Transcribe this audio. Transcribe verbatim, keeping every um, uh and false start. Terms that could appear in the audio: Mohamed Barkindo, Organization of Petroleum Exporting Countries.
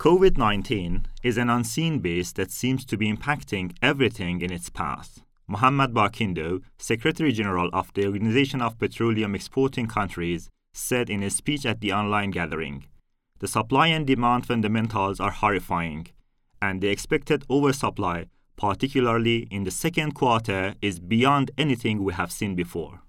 COVID nineteen is an unseen beast that seems to be impacting everything in its path. Mohamed Barkindo, Secretary General of the Organization of Petroleum Exporting Countries, said in his speech at the online gathering, "The supply and demand fundamentals are horrifying, and the expected oversupply, particularly in the second quarter, is beyond anything we have seen before."